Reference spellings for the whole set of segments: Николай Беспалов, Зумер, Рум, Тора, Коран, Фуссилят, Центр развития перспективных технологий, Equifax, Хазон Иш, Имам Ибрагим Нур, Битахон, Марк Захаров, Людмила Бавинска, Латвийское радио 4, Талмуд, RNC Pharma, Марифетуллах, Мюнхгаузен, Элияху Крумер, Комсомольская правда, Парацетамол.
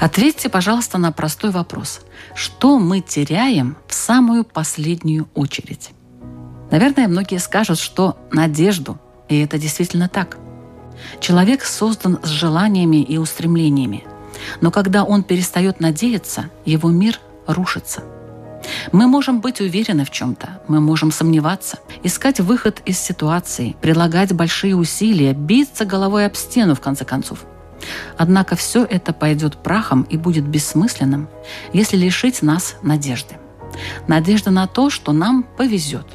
Ответьте, пожалуйста, на простой вопрос. Что мы теряем в самую последнюю очередь? Наверное, многие скажут, что надежду. И это действительно так. Человек создан с желаниями и устремлениями. Но когда он перестает надеяться, его мир рушится. Мы можем быть уверены в чем-то, мы можем сомневаться, искать выход из ситуации, прилагать большие усилия, биться головой об стену, в конце концов. Однако все это пойдет прахом и будет бессмысленным, если лишить нас надежды. Надежда на то, что нам повезет,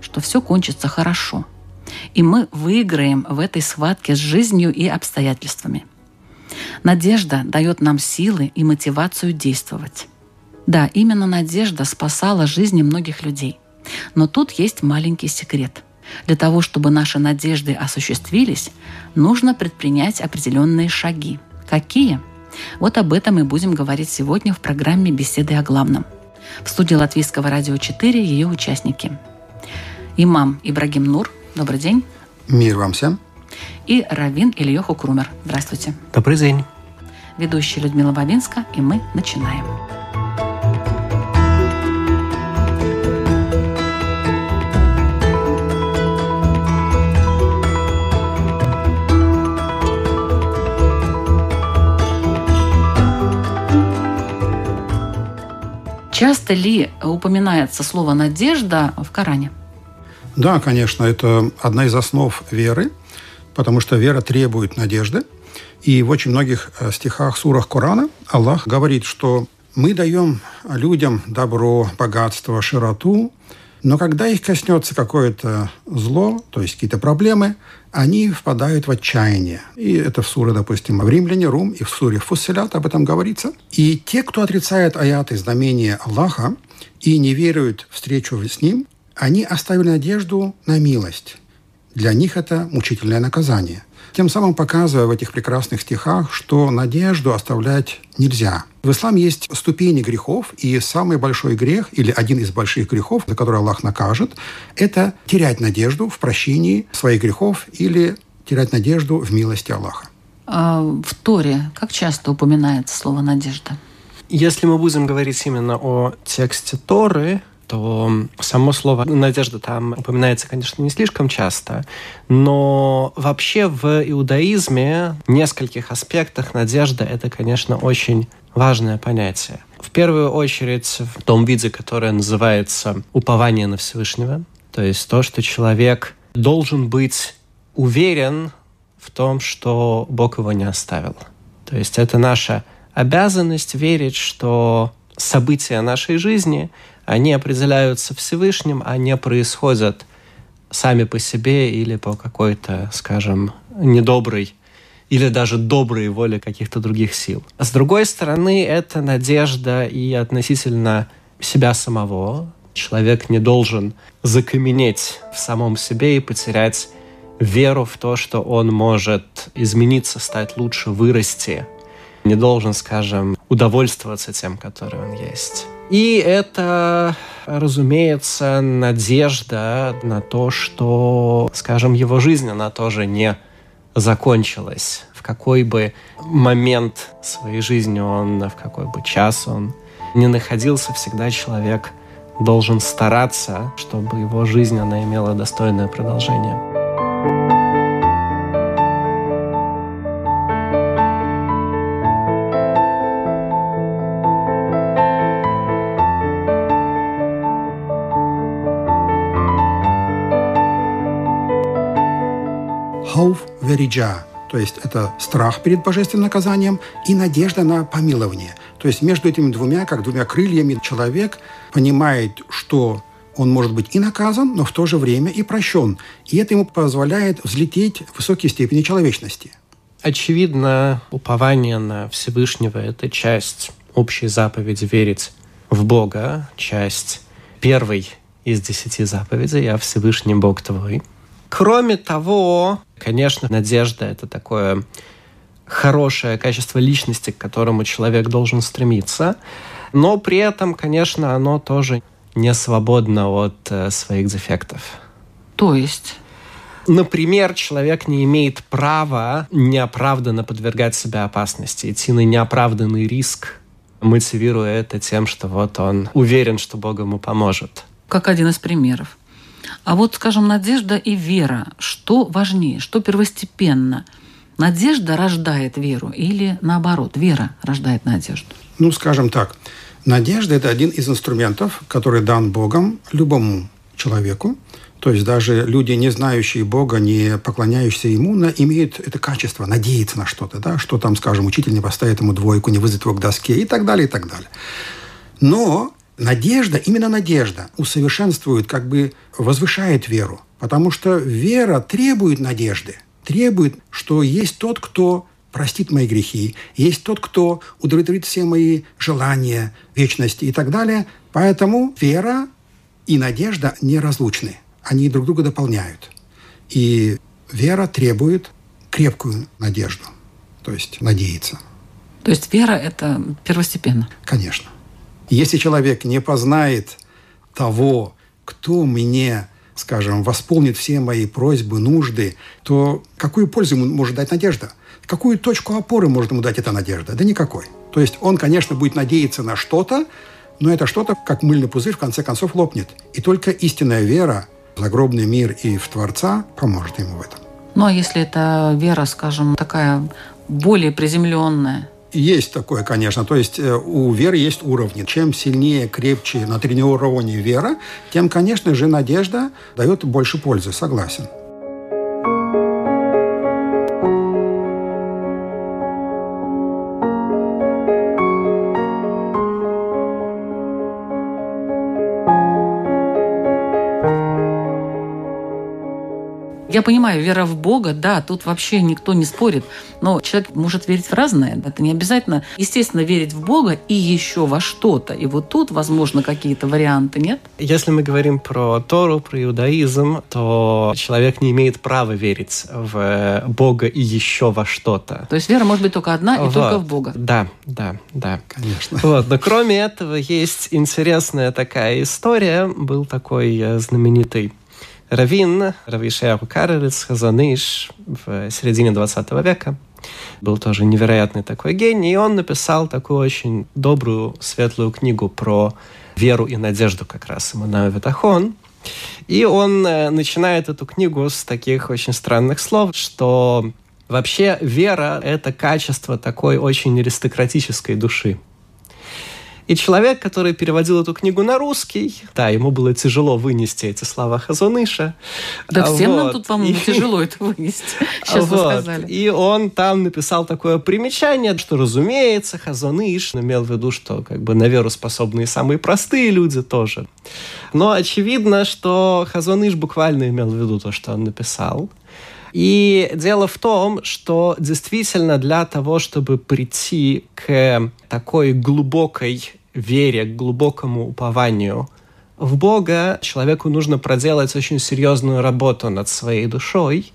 что все кончится хорошо, и мы выиграем в этой схватке с жизнью и обстоятельствами. Надежда дает нам силы и мотивацию действовать. Да, именно надежда спасала жизни многих людей. Но тут есть маленький секрет. Для того, чтобы наши надежды осуществились, нужно предпринять определенные шаги. Какие? Вот об этом и будем говорить сегодня в программе «Беседы о главном». В студии Латвийского радио 4 ее участники. Имам Ибрагим Нур. Добрый день. Мир вам всем. И раввин Элияху Крумер. Здравствуйте. Добрый день. Ведущая Людмила Бавинска, и мы начинаем. Часто ли упоминается слово «надежда» в Коране? Да, конечно, это одна из основ веры, потому что вера требует надежды. И в очень многих стихах, сурах Корана Аллах говорит, что мы даем людям добро, богатство, широту, но когда их коснется какое-то зло, то есть какие-то проблемы, они впадают в отчаяние. И это в суре, допустим, в Римляне, Рум, и в суре Фуссилят об этом говорится. И те, кто отрицает аяты, знамения Аллаха, и не веруют в встречу с Ним, они оставили надежду на милость. Для них это мучительное наказание. Тем самым показывая в этих прекрасных стихах, что надежду оставлять нельзя. В исламе есть ступени грехов, и самый большой грех, или один из больших грехов, за который Аллах накажет, это терять надежду в прощении своих грехов или терять надежду в милости Аллаха. А в Торе как часто упоминается слово «надежда»? Если мы будем говорить именно о тексте Торы, то само слово «надежда» там упоминается, конечно, не слишком часто, но вообще в иудаизме в нескольких аспектах надежда – это, конечно, очень важное понятие. В первую очередь в том виде, которое называется «упование на Всевышнего», то есть то, что человек должен быть уверен в том, что Бог его не оставил. То есть это наша обязанность верить, что события нашей жизни – они определяются Всевышним, а не происходят сами по себе или по какой-то, скажем, недоброй или даже доброй воле каких-то других сил. А с другой стороны, это надежда и относительно себя самого. Человек не должен закаменеть в самом себе и потерять веру в то, что он может измениться, стать лучше, вырасти. Не должен, скажем, удовольствоваться тем, который он есть. И это, разумеется, надежда на то, что, скажем, его жизнь, она тоже не закончилась. В какой бы момент своей жизни он, в какой бы час он не находился, всегда человек должен стараться, чтобы его жизнь, она имела достойное продолжение. Хауф вериджа, то есть это страх перед божественным наказанием и надежда на помилование. То есть между этими двумя, как двумя крыльями, человек понимает, что он может быть и наказан, но в то же время и прощен. И это ему позволяет взлететь в высокие степени человечности. Очевидно, упование на Всевышнего – это часть общей заповеди верить в Бога, часть первой из 10 заповедей «Я Всевышний Бог твой». Кроме того, конечно, надежда – это такое хорошее качество личности, к которому человек должен стремиться, но при этом, конечно, оно тоже не свободно от своих дефектов. То есть? Например, человек не имеет права неоправданно подвергать себя опасности, идти на неоправданный риск, мотивируя это тем, что вот он уверен, что Бог ему поможет. Как один из примеров. А вот, скажем, надежда и вера. Что важнее, что первостепенно? Надежда рождает веру или, наоборот, вера рождает надежду? Ну, скажем так, надежда – это один из инструментов, который дан Богом любому человеку. То есть даже люди, не знающие Бога, не поклоняющиеся Ему, имеют это качество, надеяться на что-то, да? Что там, скажем, учитель не поставит ему двойку, не вызовет его к доске и так далее, и так далее. Но надежда, именно надежда, усовершенствует, как бы возвышает веру, потому что вера требует надежды, требует, что есть тот, кто простит мои грехи, есть тот, кто удовлетворит все мои желания, вечности и так далее. Поэтому вера и надежда неразлучны. Они друг друга дополняют. И вера требует крепкую надежду, то есть надеяться. То есть вера – это первостепенно? Конечно. Если человек не познает того, кто мне, скажем, восполнит все мои просьбы, нужды, то какую пользу ему может дать надежда? Какую точку опоры может ему дать эта надежда? Да никакой. То есть он, конечно, будет надеяться на что-то, но это что-то, как мыльный пузырь, в конце концов лопнет. И только истинная вера в загробный мир и в Творца поможет ему в этом. Ну, а если это вера, скажем, такая более приземленная? Есть такое, конечно. То есть у веры есть уровни. Чем сильнее, крепче, на тренировании вера, тем, конечно же, надежда дает больше пользы. Согласен. Я понимаю, вера в Бога, да, тут вообще никто не спорит, но человек может верить в разное. Это не обязательно, естественно, верить в Бога и еще во что-то. И вот тут, возможно, какие-то варианты, нет? Если мы говорим про Тору, про иудаизм, то человек не имеет права верить в Бога и еще во что-то. То есть вера может быть только одна и вот, только в Бога. Да. Конечно. Вот. Но кроме этого есть интересная такая история. Был такой знаменитый раввин Равишаеву Карелитс Хазаныш в середине 20 века. Был тоже невероятный такой гений, и он написал такую очень добрую, светлую книгу про веру и надежду как раз, именно «Битахон». И он начинает эту книгу с таких очень странных слов, что вообще вера – это качество такой очень аристократической души. И человек, который переводил эту книгу на русский, да, ему было тяжело вынести эти слова Хазон Иша. Да всем вот. Нам тут, по-моему, тяжело это вынести. Сейчас вот. Вы сказали. И он там написал такое примечание, что, разумеется, Хазон Иш имел в виду, что как бы на веру способны и самые простые люди тоже. Но очевидно, что Хазон Иш буквально имел в виду то, что он написал. И дело в том, что действительно для того, чтобы прийти к такой глубокой вере, к глубокому упованию в Бога, человеку нужно проделать очень серьезную работу над своей душой.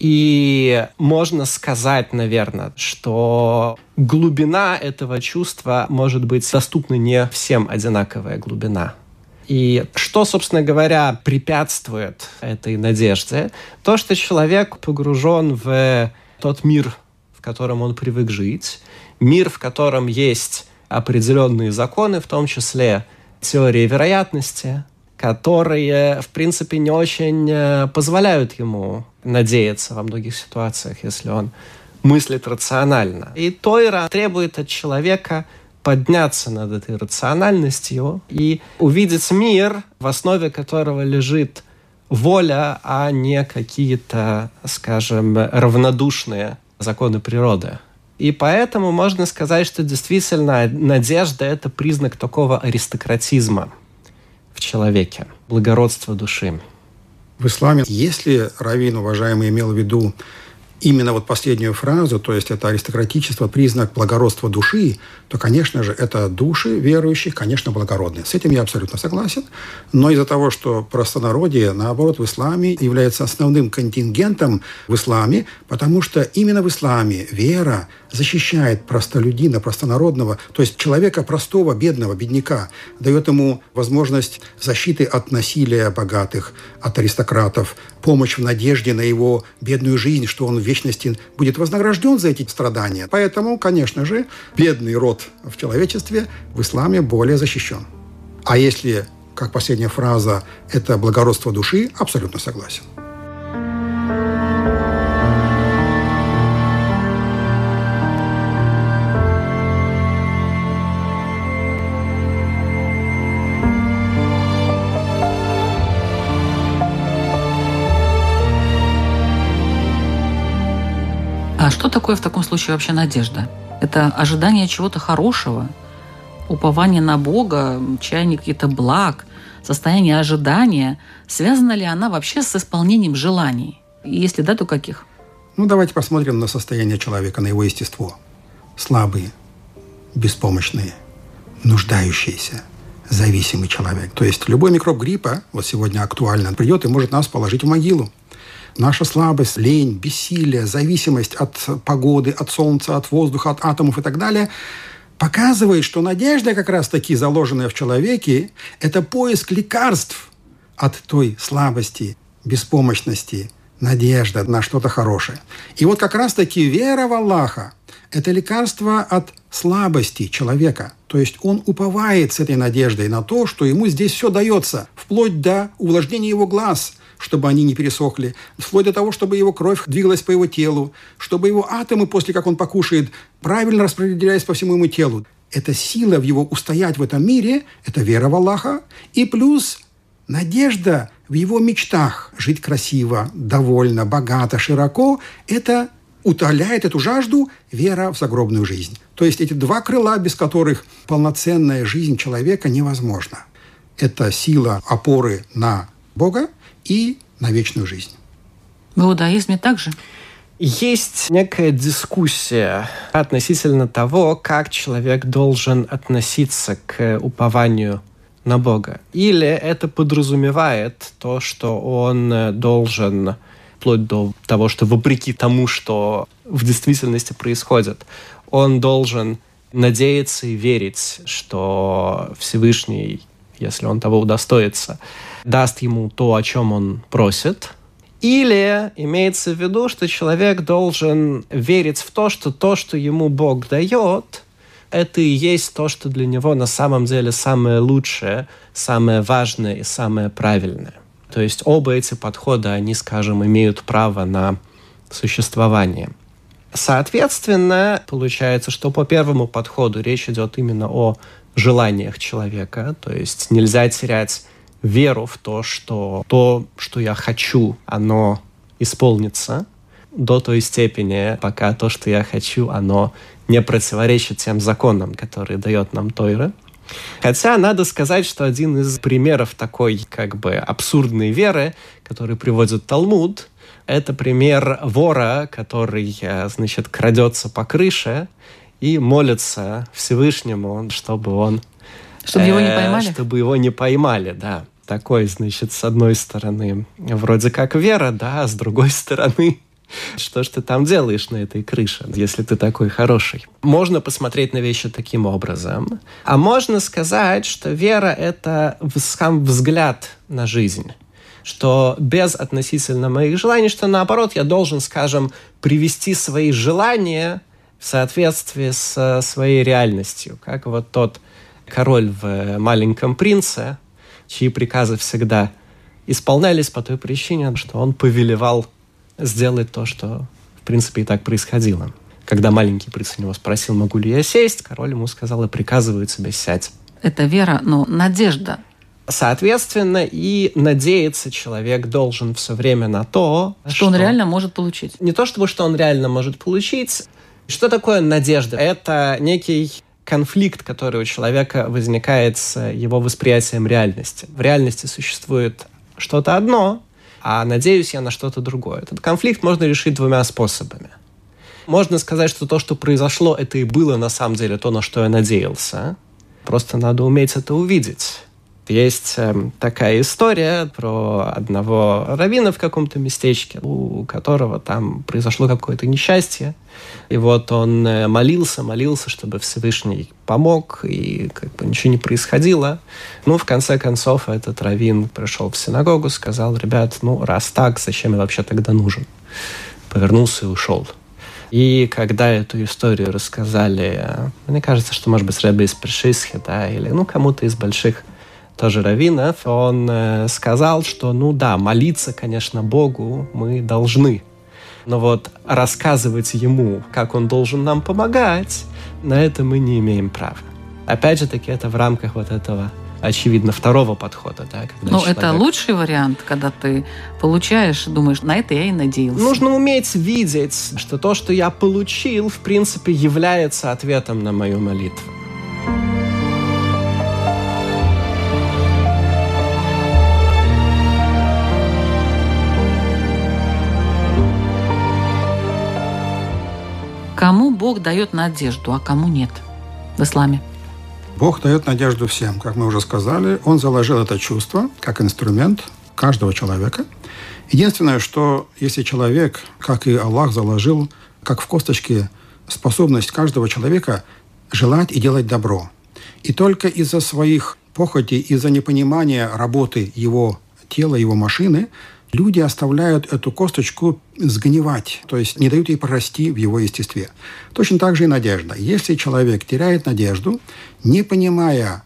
И можно сказать, наверное, что глубина этого чувства может быть доступна не всем одинаковая глубина. И что, собственно говоря, препятствует этой надежде? То, что человек погружен в тот мир, в котором он привык жить, мир, в котором есть определенные законы, в том числе теории вероятности, которые, в принципе, не очень позволяют ему надеяться во многих ситуациях, если он мыслит рационально. И Тора требует от человека подняться над этой рациональностью и увидеть мир, в основе которого лежит воля, а не какие-то, скажем, равнодушные законы природы. И поэтому можно сказать, что действительно надежда – это признак такого аристократизма в человеке, благородства души. В исламе, если раввин, уважаемый, имел в виду именно вот последнюю фразу, то есть это аристократичество, признак благородства души, то, конечно же, это души верующих, конечно, благородные. С этим я абсолютно согласен. Но из-за того, что простонародье, наоборот, в исламе является основным контингентом в исламе, потому что именно в исламе вера – защищает простолюдина, простонародного, то есть человека простого, бедного, бедняка, дает ему возможность защиты от насилия богатых, от аристократов, помощь в надежде на его бедную жизнь, что он в вечности будет вознагражден за эти страдания. Поэтому, конечно же, бедный род в человечестве в исламе более защищен. А если, как последняя фраза, это благородство души, абсолютно согласен. А что такое в таком случае вообще надежда? Это ожидание чего-то хорошего, упование на Бога, чаяние каких-то благ, состояние ожидания. Связана ли она вообще с исполнением желаний? И если да, то каких? Давайте посмотрим на состояние человека, на его естество. Слабый, беспомощный, нуждающийся, зависимый человек. То есть любой микроб гриппа, вот сегодня актуально, придет и может нас положить в могилу. Наша слабость, лень, бессилие, зависимость от погоды, от солнца, от воздуха, от атомов и так далее показывает, что надежда, как раз-таки заложенная в человеке, это поиск лекарств от той слабости, беспомощности, надежда на что-то хорошее. И вот как раз-таки вера в Аллаха – это лекарство от слабости человека. То есть он уповает с этой надеждой на то, что ему здесь все дается, вплоть до увлажнения его глаз – чтобы они не пересохли, вплоть до того, чтобы его кровь двигалась по его телу, чтобы его атомы, после как он покушает, правильно распределялись по всему ему телу. Это сила в его устоять в этом мире, это вера в Аллаха, и плюс надежда в его мечтах. Жить красиво, довольно, богато, широко – это утоляет эту жажду вера в загробную жизнь. То есть эти два крыла, без которых полноценная жизнь человека невозможна. Это сила опоры на Бога и на вечную жизнь. В иудаизме также? Есть некая дискуссия относительно того, как человек должен относиться к упованию на Бога. Или это подразумевает то, что он должен, вплоть до того, что вопреки тому, что в действительности происходит, он должен надеяться и верить, что Всевышний, если он того удостоится, даст ему то, о чем он просит. Или имеется в виду, что человек должен верить в то, что ему Бог дает, это и есть то, что для него на самом деле самое лучшее, самое важное и самое правильное. То есть оба эти подхода, они, скажем, имеют право на существование. Соответственно, получается, что по первому подходу речь идет именно о желаниях человека, то есть нельзя терять веру в то, что я хочу, оно исполнится до той степени, пока то, что я хочу, оно не противоречит тем законам, которые дает нам Тора. Хотя надо сказать, что один из примеров такой как бы абсурдной веры, который приводит Талмуд, это пример вора, который, крадется по крыше и молится Всевышнему, чтобы он... Чтобы его не поймали? Чтобы его не поймали, да. Такой, с одной стороны, вроде как вера, да, а с другой стороны, что ж ты там делаешь на этой крыше, если ты такой хороший? Можно посмотреть на вещи таким образом. А можно сказать, что вера – это сам взгляд на жизнь. Что без относительно моих желаний, что наоборот, я должен, привести свои желания в соответствии со своей реальностью. Как вот тот король в «Маленьком принце», чьи приказы всегда исполнялись по той причине, что он повелевал сделать то, что, в принципе, и так происходило. Когда маленький принц у него спросил, могу ли я сесть, король ему сказал, я приказываю тебе сядь. Это вера, но надежда. Соответственно, и надеяться человек должен все время на то, что он реально может получить. Не то чтобы, что он реально может получить. Что такое надежда? Это некий конфликт, который у человека возникает с его восприятием реальности. В реальности существует что-то одно, а надеюсь я на что-то другое. Этот конфликт можно решить двумя способами. Можно сказать, что то, что произошло, это и было на самом деле то, на что я надеялся. Просто надо уметь это увидеть. Есть такая история про одного раввина в каком-то местечке, у которого там произошло какое-то несчастье. И вот он молился, чтобы Всевышний помог, и как бы ничего не происходило. Ну, в конце концов, этот раввин пришел в синагогу, сказал: «Ребят, ну, раз так, зачем я вообще тогда нужен?» Повернулся и ушел. И когда эту историю рассказали, мне кажется, что, может быть, Ребе из Першисхи, да, или, ну, кому-то из больших тоже раввинов, он сказал, что, ну да, молиться, конечно, Богу мы должны, но вот рассказывать Ему, как Он должен нам помогать, на это мы не имеем права. Опять же таки, это в рамках вот этого, очевидно, второго подхода. Да, когда человек... это лучший вариант, когда ты получаешь, думаешь, на это я и надеялся. Нужно уметь видеть, что то, что я получил, в принципе, является ответом на мою молитву. Кому Бог дает надежду, а кому нет в исламе? Бог дает надежду всем, как мы уже сказали. Он заложил это чувство как инструмент каждого человека. Единственное, что если человек, как и Аллах, заложил, как в косточке, способность каждого человека желать и делать добро. И только из-за своих похотей, из-за непонимания работы его тела, его машины, люди оставляют эту косточку сгнивать, то есть не дают ей прорасти в его естестве. Точно так же и надежда. Если человек теряет надежду, не понимая,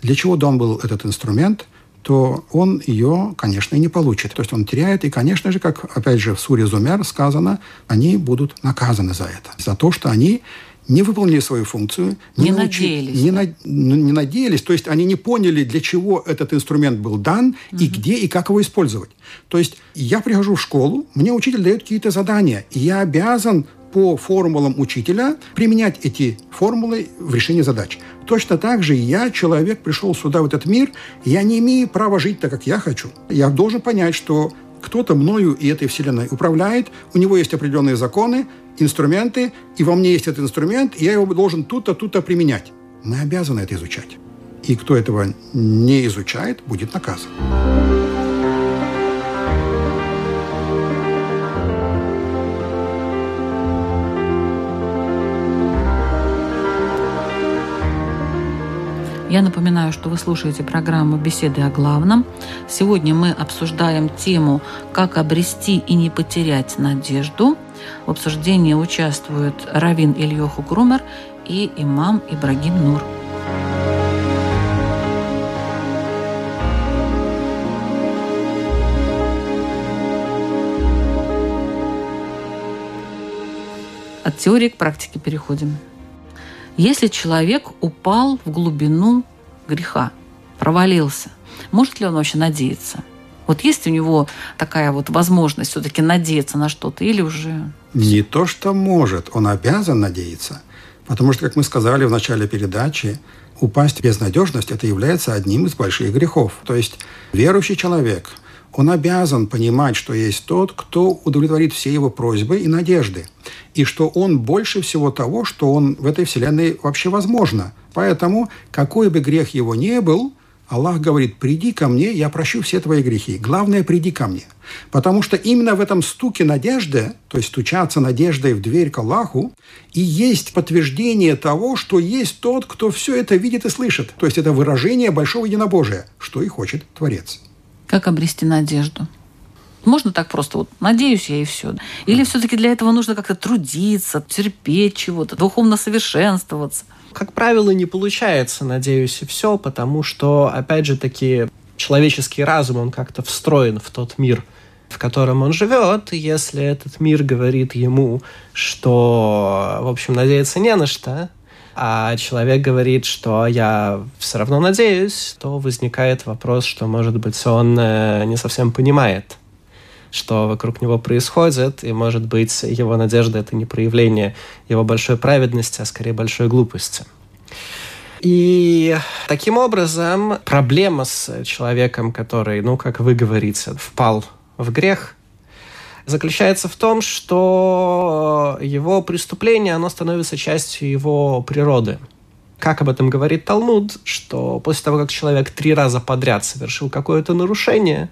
для чего дан был этот инструмент, то он ее, конечно, и не получит. То есть он теряет, и, конечно же, как, опять же, в суре Зумер сказано, они будут наказаны за это, за то, что они не выполнили свою функцию, не надеялись, то есть они не поняли, для чего этот инструмент был дан, и где, и как его использовать. То есть я прихожу в школу, мне учитель дает какие-то задания, и я обязан по формулам учителя применять эти формулы в решении задач. Точно так же я, человек, пришел сюда, в этот мир, я не имею права жить так, как я хочу. Я должен понять, что кто-то мною и этой вселенной управляет, у него есть определенные законы, инструменты, и во мне есть этот инструмент, и я его должен тут-то применять. Мы обязаны это изучать. И кто этого не изучает, будет наказан. Я напоминаю, что вы слушаете программу «Беседы о главном». Сегодня мы обсуждаем тему «Как обрести и не потерять надежду». В обсуждении участвуют раввин Элияху Крумер и имам Ибрагим Нур. От теории к практике переходим. Если человек упал в глубину греха, провалился, может ли он вообще надеяться? Вот есть у него такая вот возможность все-таки надеяться на что-то или уже... Не то, что может. Он обязан надеяться. Потому что, как мы сказали в начале передачи, упасть в безнадежность – это является одним из больших грехов. То есть верующий человек, он обязан понимать, что есть тот, кто удовлетворит все его просьбы и надежды. И что он больше всего того, что он в этой вселенной вообще возможно. Поэтому, какой бы грех его ни был, Аллах говорит: «Приди ко мне, я прощу все твои грехи. Главное, приди ко мне». Потому что именно в этом стуке надежды, то есть стучаться надеждой в дверь к Аллаху, и есть подтверждение того, что есть тот, кто все это видит и слышит. То есть это выражение большого единобожия, что и хочет Творец. Как обрести надежду? Можно так просто, вот надеюсь я и все. Или все-таки для этого нужно как-то трудиться, терпеть чего-то, духовно совершенствоваться? Как правило, не получается «надеюсь и все», потому что, опять же таки, человеческий разум, он как-то встроен в тот мир, в котором он живет. Если этот мир говорит ему, что, в общем, надеяться не на что, а человек говорит, что я все равно надеюсь, то возникает вопрос, что, может быть, он не совсем понимает, что вокруг него происходит, и, может быть, его надежда – это не проявление его большой праведности, а скорее большой глупости. И таким образом проблема с человеком, который, ну, как вы говорите, впал в грех, заключается в том, что его преступление, оно становится частью его природы. Как об этом говорит Талмуд, что после того, как человек 3 раза подряд совершил какое-то нарушение,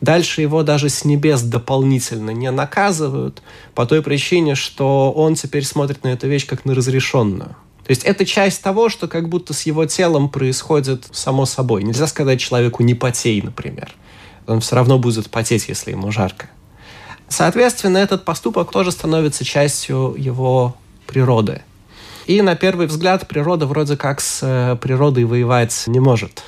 дальше его даже с небес дополнительно не наказывают по той причине, что он теперь смотрит на эту вещь как на разрешенную. То есть это часть того, что как будто с его телом происходит само собой. Нельзя сказать человеку «не потей», например. Он все равно будет потеть, если ему жарко. Соответственно, этот поступок тоже становится частью его природы. И на первый взгляд природа вроде как с природой воевать не может.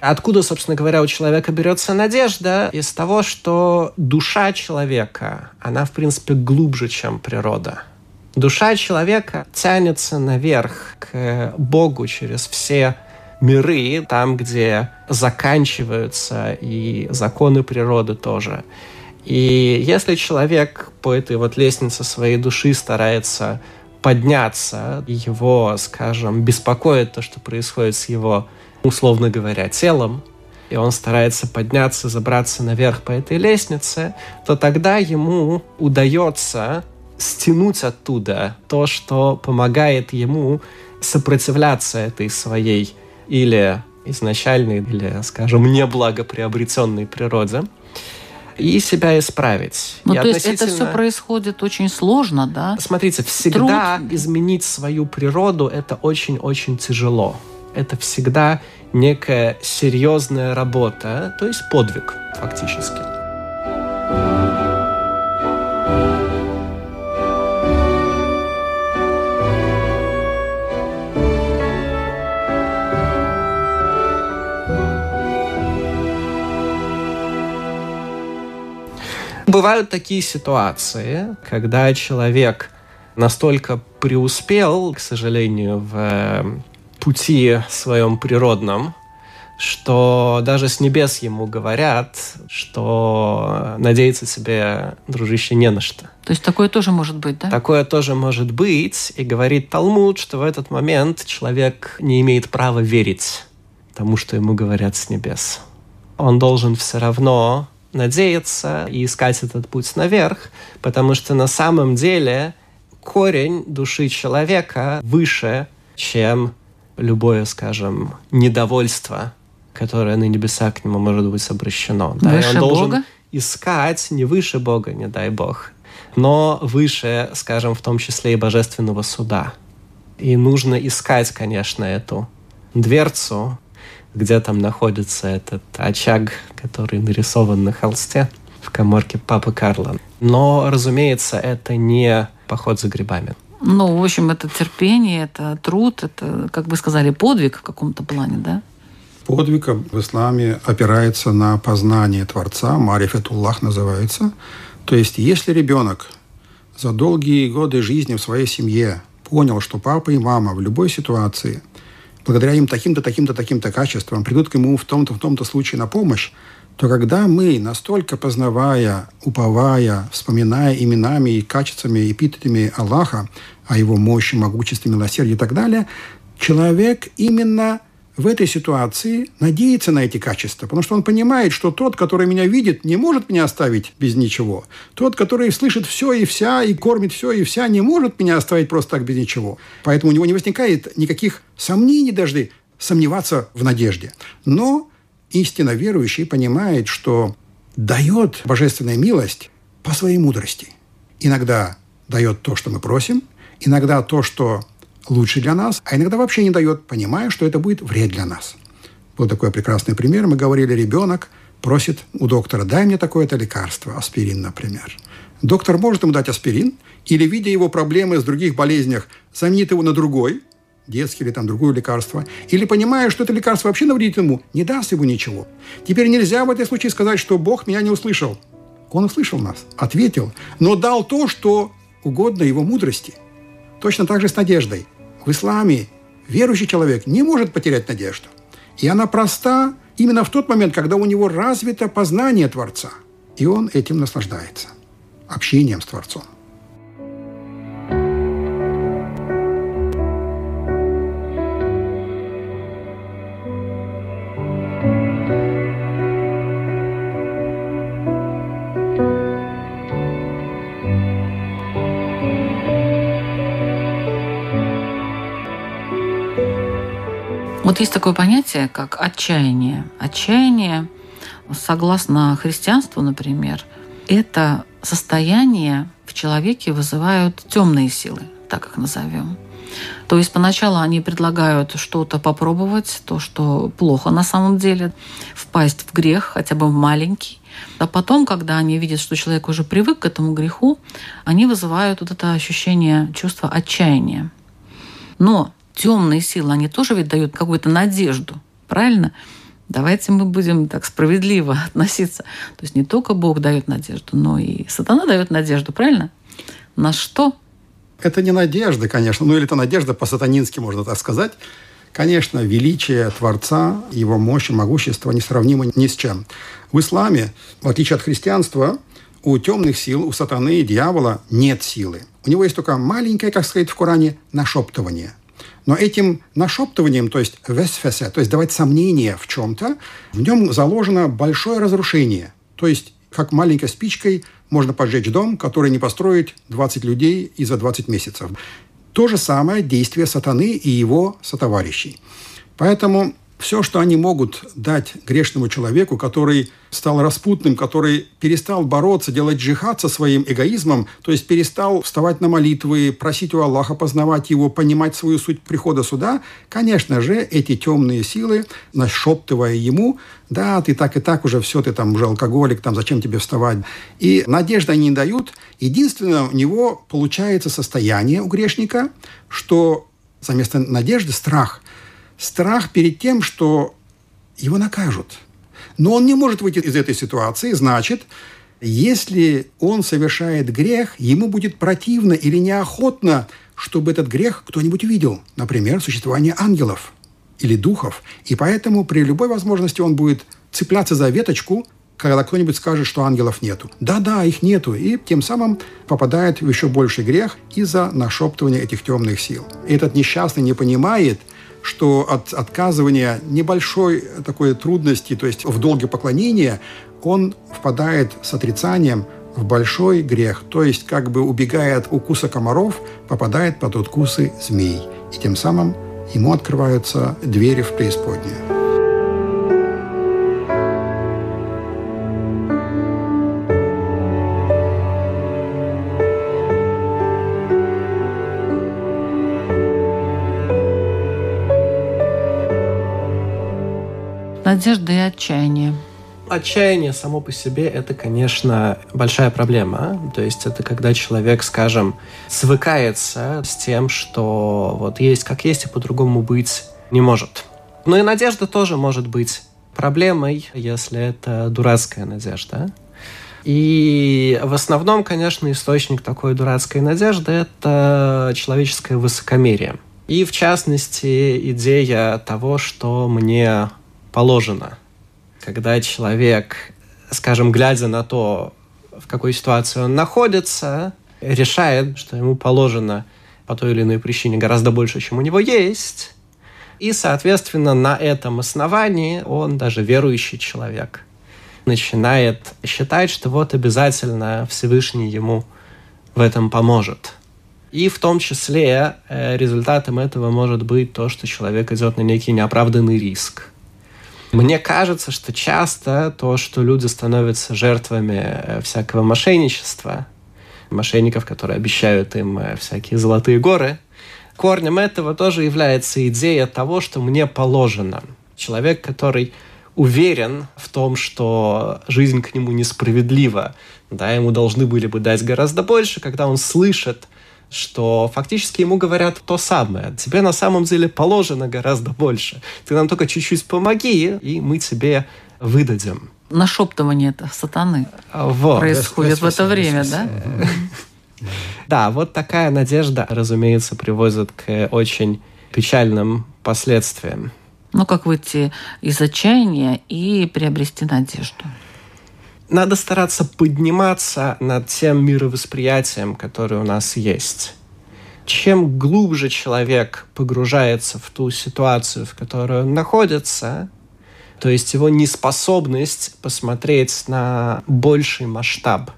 Откуда, собственно говоря, у человека берется надежда? Из того, что душа человека, она, в принципе, глубже, чем природа. Душа человека тянется наверх к Богу через все миры, там, где заканчиваются и законы природы тоже. И если человек по этой вот лестнице своей души старается подняться, его, скажем, беспокоит то, что происходит с его, условно говоря, телом, и он старается подняться, забраться наверх по этой лестнице, то тогда ему удается стянуть оттуда то, что помогает ему сопротивляться этой своей или изначальной, или, скажем, неблагоприобретенной природе, и себя исправить. Ну, то есть это все происходит очень сложно, да? Смотрите, всегда изменить свою природу – это очень-очень тяжело. Это всегда некая серьезная работа, то есть подвиг фактически. Бывают такие ситуации, когда человек настолько преуспел, к сожалению, в пути своем природном, что даже с небес ему говорят, что надеяться себе, дружище, не на что. То есть такое тоже может быть, да? Такое тоже может быть. И говорит Талмуд, что в этот момент человек не имеет права верить тому, что ему говорят с небес. Он должен все равно надеяться и искать этот путь наверх, потому что на самом деле корень души человека выше, чем любое, скажем, недовольство, которое на небеса к нему может быть обращено. Да? И он должен искать не выше Бога, не дай Бог, но выше, скажем, в том числе и божественного суда. И нужно искать, конечно, эту дверцу, где там находится этот очаг, который нарисован на холсте в каморке Папы Карла. Но, разумеется, это не поход за грибами. Ну, в общем, это терпение, это труд, это, как бы сказали, подвиг в каком-то плане, да? Подвиг в исламе опирается на познание Творца, марифетуллах называется. То есть, если ребенок за долгие годы жизни в своей семье понял, что папа и мама в любой ситуации благодаря им таким-то, таким-то, таким-то качествам придут к ему в том-то случае на помощь, то когда мы, настолько познавая, уповая, вспоминая именами и качествами, эпитетами Аллаха, о его мощи, могуществе, милосердии и так далее, человек именно в этой ситуации надеется на эти качества, потому что он понимает, что тот, который меня видит, не может меня оставить без ничего. Тот, который слышит все и вся, и кормит все и вся, не может меня оставить просто так без ничего. Поэтому у него не возникает никаких сомнений даже сомневаться в надежде. Но истинно верующий понимает, что дает божественная милость по своей мудрости. Иногда дает то, что мы просим, иногда то, что лучше для нас, а иногда вообще не дает, понимая, что это будет вред для нас. Был такой прекрасный пример. Мы говорили, ребенок просит у доктора, дай мне такое-то лекарство, аспирин, например. Доктор может ему дать аспирин, или, видя его проблемы с других болезнях, заменит его на другой, детский или там другое лекарство, или, понимая, что это лекарство вообще навредит ему, не даст ему ничего. Теперь нельзя в этом случае сказать, что Бог меня не услышал. Он услышал нас, ответил, но дал то, что угодно его мудрости. Точно так же с надеждой. В исламе верующий человек не может потерять надежду. И она проста именно в тот момент, когда у него развито познание Творца. И он этим наслаждается. Общением с Творцом. Вот есть такое понятие, как отчаяние. Отчаяние, согласно христианству, например, это состояние в человеке вызывают темные силы, так их назовем. То есть поначалу они предлагают что-то попробовать, то, что плохо на самом деле, впасть в грех, хотя бы в маленький. А потом, когда они видят, что человек уже привык к этому греху, они вызывают вот это ощущение, чувство отчаяния. Но темные силы, они тоже ведь дают какую-то надежду, правильно? Давайте мы будем так справедливо относиться. То есть не только Бог дает надежду, но и сатана дает надежду, правильно? На что? Это не надежда, конечно. Ну, или это надежда по-сатанински, можно так сказать. Конечно, величие Творца, его мощь и могущество несравнимы ни с чем. В исламе, в отличие от христианства, у темных сил, у сатаны и дьявола нет силы. У него есть только маленькое, как сказать в Коране, нашептывание. Но этим нашептыванием, то есть весфесе, то есть давать сомнения в чем-то, в нем заложено большое разрушение. То есть как маленькой спичкой можно поджечь дом, который не построит 20 людей и за 20 месяцев. То же самое действие сатаны и его сотоварищей. Поэтому все, что они могут дать грешному человеку, который стал распутным, который перестал бороться, делать джихад со своим эгоизмом, то есть перестал вставать на молитвы, просить у Аллаха, познавать его, понимать свою суть прихода суда, конечно же, эти темные силы, нашептывая ему, да, ты так и так уже все, ты там уже алкоголик, там зачем тебе вставать? И надежды они не дают. Единственное, у него получается состояние у грешника, что вместо надежды страх. Страх перед тем, что его накажут. Но он не может выйти из этой ситуации. Значит, если он совершает грех, ему будет противно или неохотно, чтобы этот грех кто-нибудь видел. Например, существование ангелов или духов. И поэтому при любой возможности он будет цепляться за веточку, когда кто-нибудь скажет, что ангелов нету. Да-да, их нету. И тем самым попадает в еще больший грех из-за нашептывания этих темных сил. И этот несчастный не понимает, что от отказывания небольшой такой трудности, то есть в долге поклонения, он впадает с отрицанием в большой грех. То есть как бы убегая от укуса комаров, попадает под укусы змей. И тем самым ему открываются двери в преисподнюю. Надежда и отчаяние. Отчаяние само по себе – это, конечно, большая проблема. То есть это когда человек, скажем, свыкается с тем, что вот есть как есть и по-другому быть не может. Но и надежда тоже может быть проблемой, если это дурацкая надежда. И в основном, конечно, источник такой дурацкой надежды – это человеческое высокомерие. И, в частности, идея того, что мне положено. Когда человек, скажем, глядя на то, в какой ситуации он находится, решает, что ему положено по той или иной причине гораздо больше, чем у него есть, и, соответственно, на этом основании он, даже верующий человек, начинает считать, что вот обязательно Всевышний ему в этом поможет. И в том числе результатом этого может быть то, что человек идет на некий неоправданный риск. Мне кажется, что часто то, что люди становятся жертвами всякого мошенничества, мошенников, которые обещают им всякие золотые горы, корнем этого тоже является идея того, что мне положено. Человек, который уверен в том, что жизнь к нему несправедлива, да, ему должны были бы дать гораздо больше, когда он слышит, что фактически ему говорят то самое. Тебе на самом деле положено гораздо больше. Ты нам только чуть-чуть помоги, и мы тебе выдадим. Нашептывание-то сатаны происходит в это время, да? Да, вот такая надежда, разумеется, приводит к очень печальным последствиям. Ну, как выйти из отчаяния и приобрести надежду? Надо стараться подниматься над тем мировосприятием, которое у нас есть. Чем глубже человек погружается в ту ситуацию, в которой он находится, то есть его неспособность посмотреть на больший масштаб,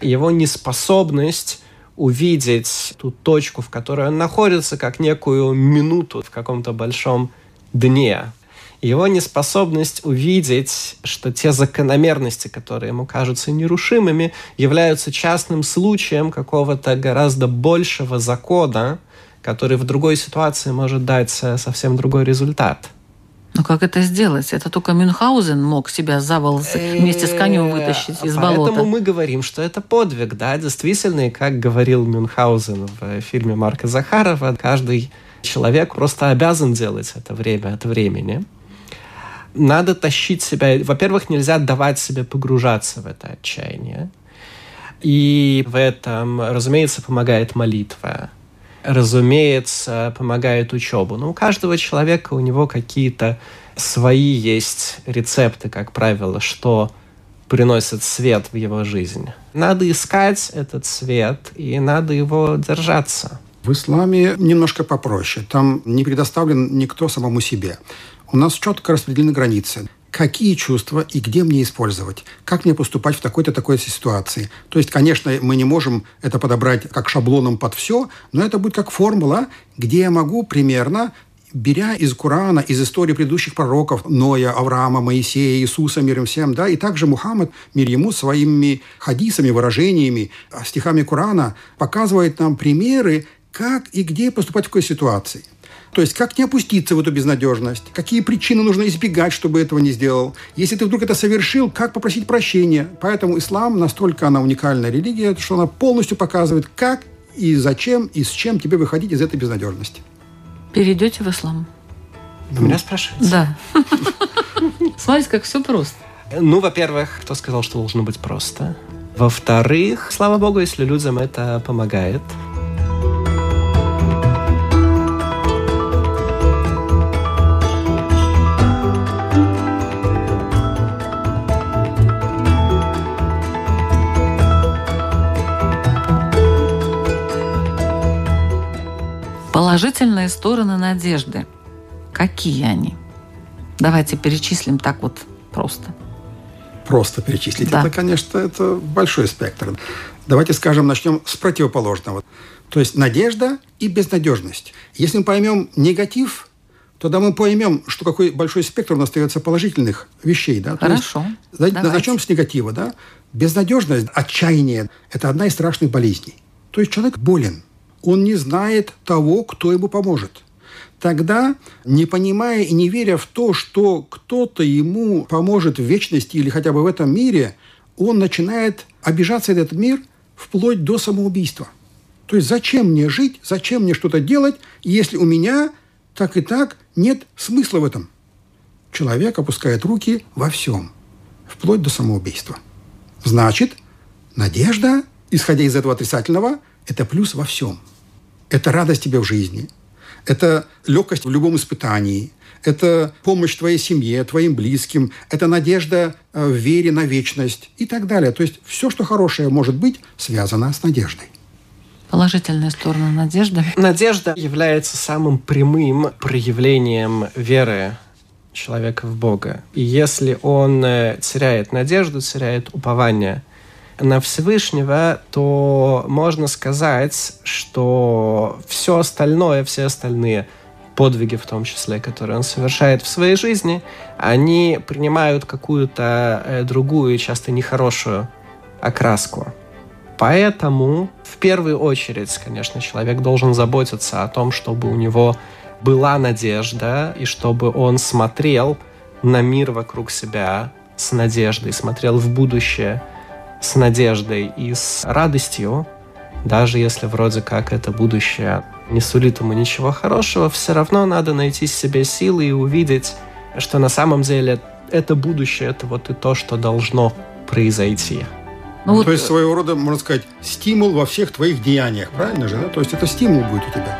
его неспособность увидеть ту точку, в которой он находится, как некую минуту в каком-то большом дне. Его неспособность увидеть, что те закономерности, которые ему кажутся нерушимыми, являются частным случаем какого-то гораздо большего закона, который в другой ситуации может дать совсем другой результат. Но как это сделать? Это только Мюнхгаузен мог себя за волосы вместе с конем вытащить из болота. Поэтому мы говорим, что это подвиг, да, действительно, и как говорил Мюнхгаузен в фильме Марка Захарова, каждый человек просто обязан делать это время от времени. Надо тащить себя. Во-первых, нельзя давать себе погружаться в это отчаяние. И в этом, разумеется, помогает молитва. Разумеется, помогает учеба. Но у каждого человека, у него какие-то свои есть рецепты, как правило, что приносит свет в его жизнь. Надо искать этот свет, и надо его держаться. В исламе немножко попроще. Там не предоставлен никто самому себе. У нас четко распределены границы. Какие чувства и где мне использовать? Как мне поступать в такой-то, такой ситуации? То есть, конечно, мы не можем это подобрать как шаблоном под все, но это будет как формула, где я могу примерно, беря из Корана, из истории предыдущих пророков, Ноя, Авраама, Моисея, Иисуса, мир им всем, да, и также Мухаммад, мир ему, своими хадисами, выражениями, стихами Корана показывает нам примеры, как и где поступать в какой ситуации. То есть, как не опуститься в эту безнадежность? Какие причины нужно избегать, чтобы этого не сделал? Если ты вдруг это совершил, как попросить прощения? Поэтому ислам настолько она уникальная религия, что она полностью показывает, как и зачем, и с чем тебе выходить из этой безнадежности. Перейдете в ислам? Вы меня спрашиваете? Да. Смотрите, как все просто. Во-первых, кто сказал, что должно быть просто? Во-вторых, слава богу, если людям это помогает. Положительные стороны надежды. Какие они? Давайте перечислим так вот просто. Просто перечислить. Да. Это, конечно, это большой спектр. Давайте, начнем с противоположного. То есть надежда и безнадежность. Если мы поймем негатив, тогда мы поймем, что какой большой спектр у нас остается положительных вещей. Да? Хорошо. Начнем с негатива. Да? Безнадежность, отчаяние – это одна из страшных болезней. То есть человек болен. Он не знает того, кто ему поможет. Тогда, не понимая и не веря в то, что кто-то ему поможет в вечности или хотя бы в этом мире, он начинает обижаться на этот мир вплоть до самоубийства. То есть зачем мне жить, зачем мне что-то делать, если у меня так и так нет смысла в этом? Человек опускает руки во всем, вплоть до самоубийства. Значит, надежда, исходя из этого отрицательного, это плюс во всем. Это радость тебе в жизни. Это легкость в любом испытании. Это помощь твоей семье, твоим близким. Это надежда в вере на вечность и так далее. То есть все, что хорошее может быть, связано с надеждой. Положительная сторона надежды. Надежда является самым прямым проявлением веры человека в Бога. И если он теряет надежду, теряет упование на Всевышнего, то можно сказать, что все остальное, все остальные подвиги, в том числе, которые он совершает в своей жизни, они принимают какую-то другую, часто нехорошую окраску. Поэтому в первую очередь, конечно, человек должен заботиться о том, чтобы у него была надежда и чтобы он смотрел на мир вокруг себя с надеждой, смотрел в будущее с надеждой и с радостью, даже если вроде как это будущее не сулит ему ничего хорошего, все равно надо найти себе силы и увидеть, что на самом деле это будущее, это вот и то, что должно произойти. То есть своего рода, можно сказать, стимул во всех твоих деяниях, правильно же? Да? То есть это стимул будет у тебя.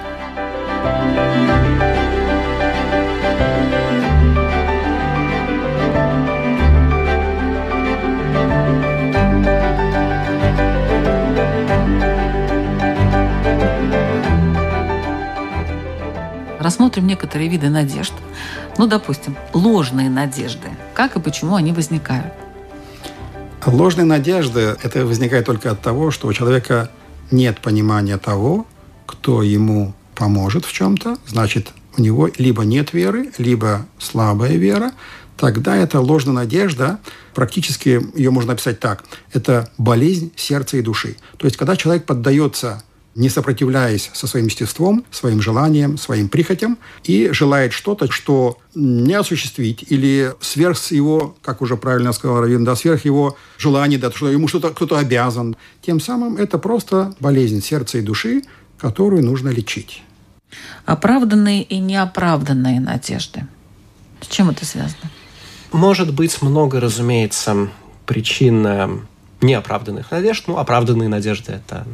Рассмотрим некоторые виды надежд. Допустим, ложные надежды. Как и почему они возникают? Ложные надежды – это возникает только от того, что у человека нет понимания того, кто ему поможет в чем-то. Значит, У него либо нет веры, либо слабая вера. Тогда это ложная надежда, практически ее можно описать так. Это болезнь сердца и души. То есть, когда человек поддается, не сопротивляясь со своим естеством, своим желанием, своим прихотям, и желает что-то, что не осуществить, или сверх его, как уже правильно сказал Равин, да, сверх его желаний, да, что ему что-то кто-то обязан. Тем самым это просто болезнь сердца и души, которую нужно лечить. Оправданные и неоправданные надежды. С чем это связано? Может быть, много, разумеется, причин неоправданных надежд. Ну, оправданные надежды – это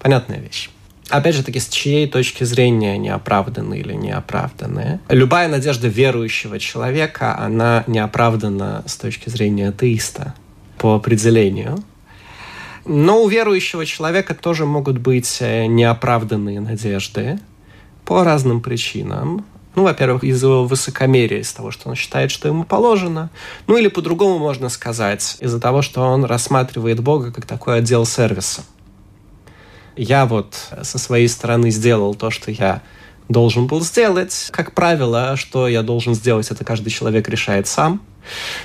понятная вещь. Опять же таки, с чьей точки зрения неоправданные или неоправданные? Любая надежда верующего человека, она неоправдана с точки зрения атеиста по определению. Но у верующего человека тоже могут быть неоправданные надежды по разным причинам. Ну, во-первых, из-за его высокомерия, из-за того, что он считает, что ему положено. Ну, или по-другому можно сказать, из-за того, что он рассматривает Бога как такой отдел сервиса. Я вот со своей стороны сделал то, что я должен был сделать. Как правило, что я должен сделать, это каждый человек решает сам.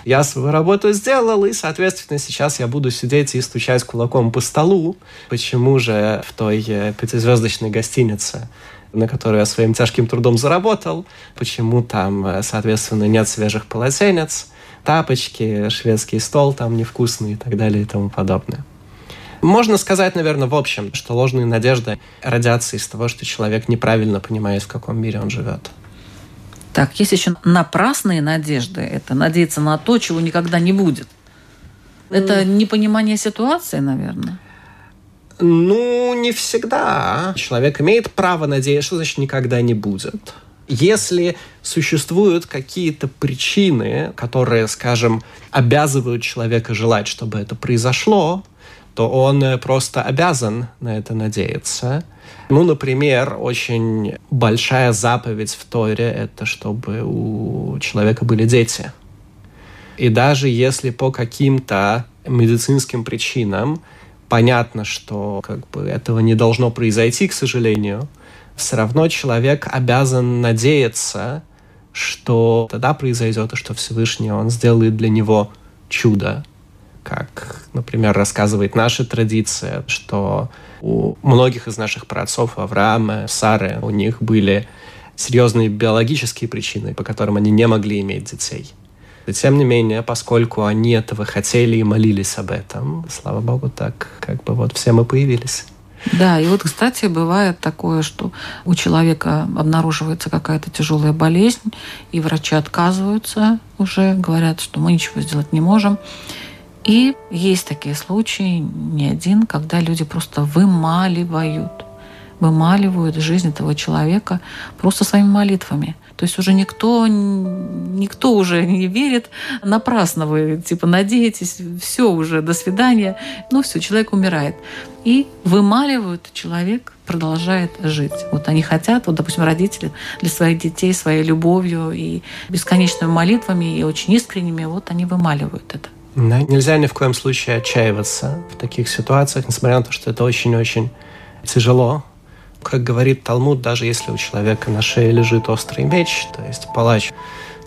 Я свою работу сделал, и, соответственно, сейчас я буду сидеть и стучать кулаком по столу. Почему же в той пятизвездочной гостинице, на которую я своим тяжким трудом заработал, почему там, соответственно, нет свежих полотенец, тапочки, шведский стол там невкусный и так далее и тому подобное. Можно сказать, наверное, в общем, что ложные надежды родятся из того, что человек неправильно понимает, в каком мире он живет. Так, есть еще напрасные надежды. Это надеяться на то, чего никогда не будет. Это непонимание ситуации, наверное. Ну, не всегда. Человек имеет право надеяться, что значит никогда не будет. Если существуют какие-то причины, которые, скажем, обязывают человека желать, чтобы это произошло, то он просто обязан на это надеяться. Ну, например, очень большая заповедь в Торе – это чтобы у человека были дети. И даже если по каким-то медицинским причинам понятно, что как бы этого не должно произойти, к сожалению, все равно человек обязан надеяться, что тогда произойдет, и что Всевышний он сделает для него чудо. Как, например, рассказывает наша традиция, что у многих из наших праотцов, Авраама, Сары, у них были серьезные биологические причины, по которым они не могли иметь детей. И тем не менее, поскольку они этого хотели и молились об этом, слава Богу, так как бы вот все мы появились. Да, и вот, кстати, бывает такое, что у человека обнаруживается какая-то тяжелая болезнь, и врачи отказываются уже, говорят, что мы ничего сделать не можем. И есть такие случаи, не один, когда люди просто вымаливают жизнь этого человека просто своими молитвами. То есть уже никто уже не верит, напрасно вы, типа, надеетесь, все уже, до свидания. Ну все, человек умирает. И вымаливают, человек продолжает жить. Вот они хотят, вот, допустим, родители для своих детей своей любовью и бесконечными молитвами, и очень искренними, вот они вымаливают это. Да, нельзя ни в коем случае отчаиваться в таких ситуациях, несмотря на то, что это очень-очень тяжело. Как говорит Талмуд, даже если у человека на шее лежит острый меч, то есть палач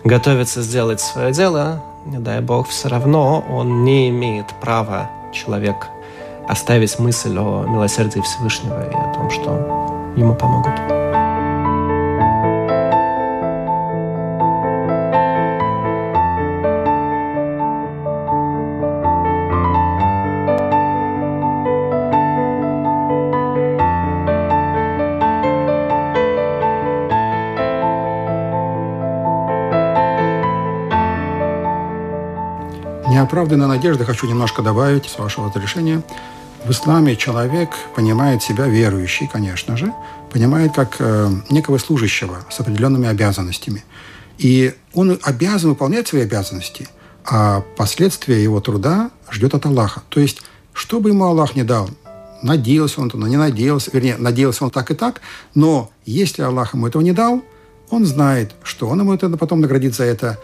готовится сделать свое дело, не дай бог, все равно он не имеет права, человек, оставить мысль о милосердии Всевышнего и о том, что ему помогут. Неоправданная надежда, хочу немножко добавить, с вашего разрешения. В исламе человек понимает себя верующий, конечно же, понимает как некого служащего с определенными обязанностями. И он обязан выполнять свои обязанности, а последствия его труда ждет от Аллаха. То есть, что бы ему Аллах не дал, надеялся он, но не надеялся, вернее, надеялся он так и так, но если Аллах ему этого не дал, он знает, что он ему это потом наградит за это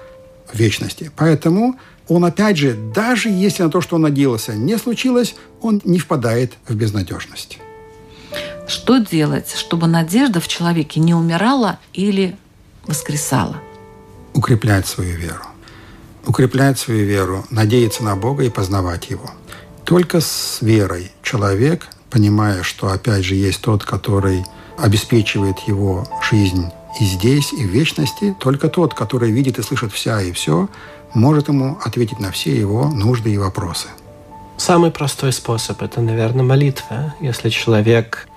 в вечности. Поэтому он, опять же, даже если на то, что он надеялся, не случилось, он не впадает в безнадежность. Что делать, чтобы надежда в человеке не умирала или воскресала. Укреплять свою веру, надеяться на Бога и познавать Его. Только с верой человек, понимая, что опять же есть тот, который обеспечивает его жизнь и здесь, и в вечности, только тот, который видит и слышит вся и все, может ему ответить на все его нужды и вопросы. Самый простой способ – это, наверное, молитва. Если человек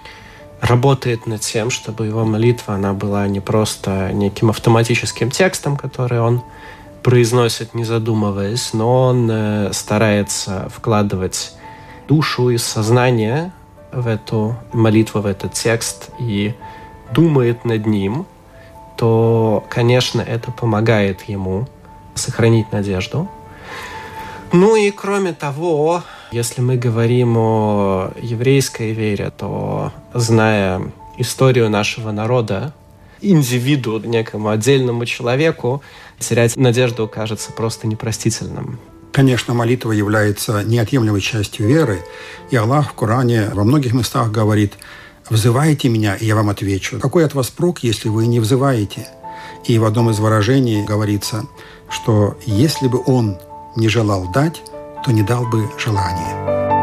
работает над тем, чтобы его молитва, она была не просто неким автоматическим текстом, который он произносит, не задумываясь, но он старается вкладывать душу и сознание в эту молитву, в этот текст и думает над ним, то, конечно, это помогает ему сохранить надежду. Ну и кроме того, если мы говорим о еврейской вере, то, зная историю нашего народа, индивиду, некому отдельному человеку, терять надежду кажется просто непростительным. Конечно, молитва является неотъемлемой частью веры, и Аллах в Коране во многих местах говорит: «Взывайте меня, и я вам отвечу». Какой от вас прок, если вы не взываете? И в одном из выражений говорится, что если бы он не желал дать, то не дал бы желания.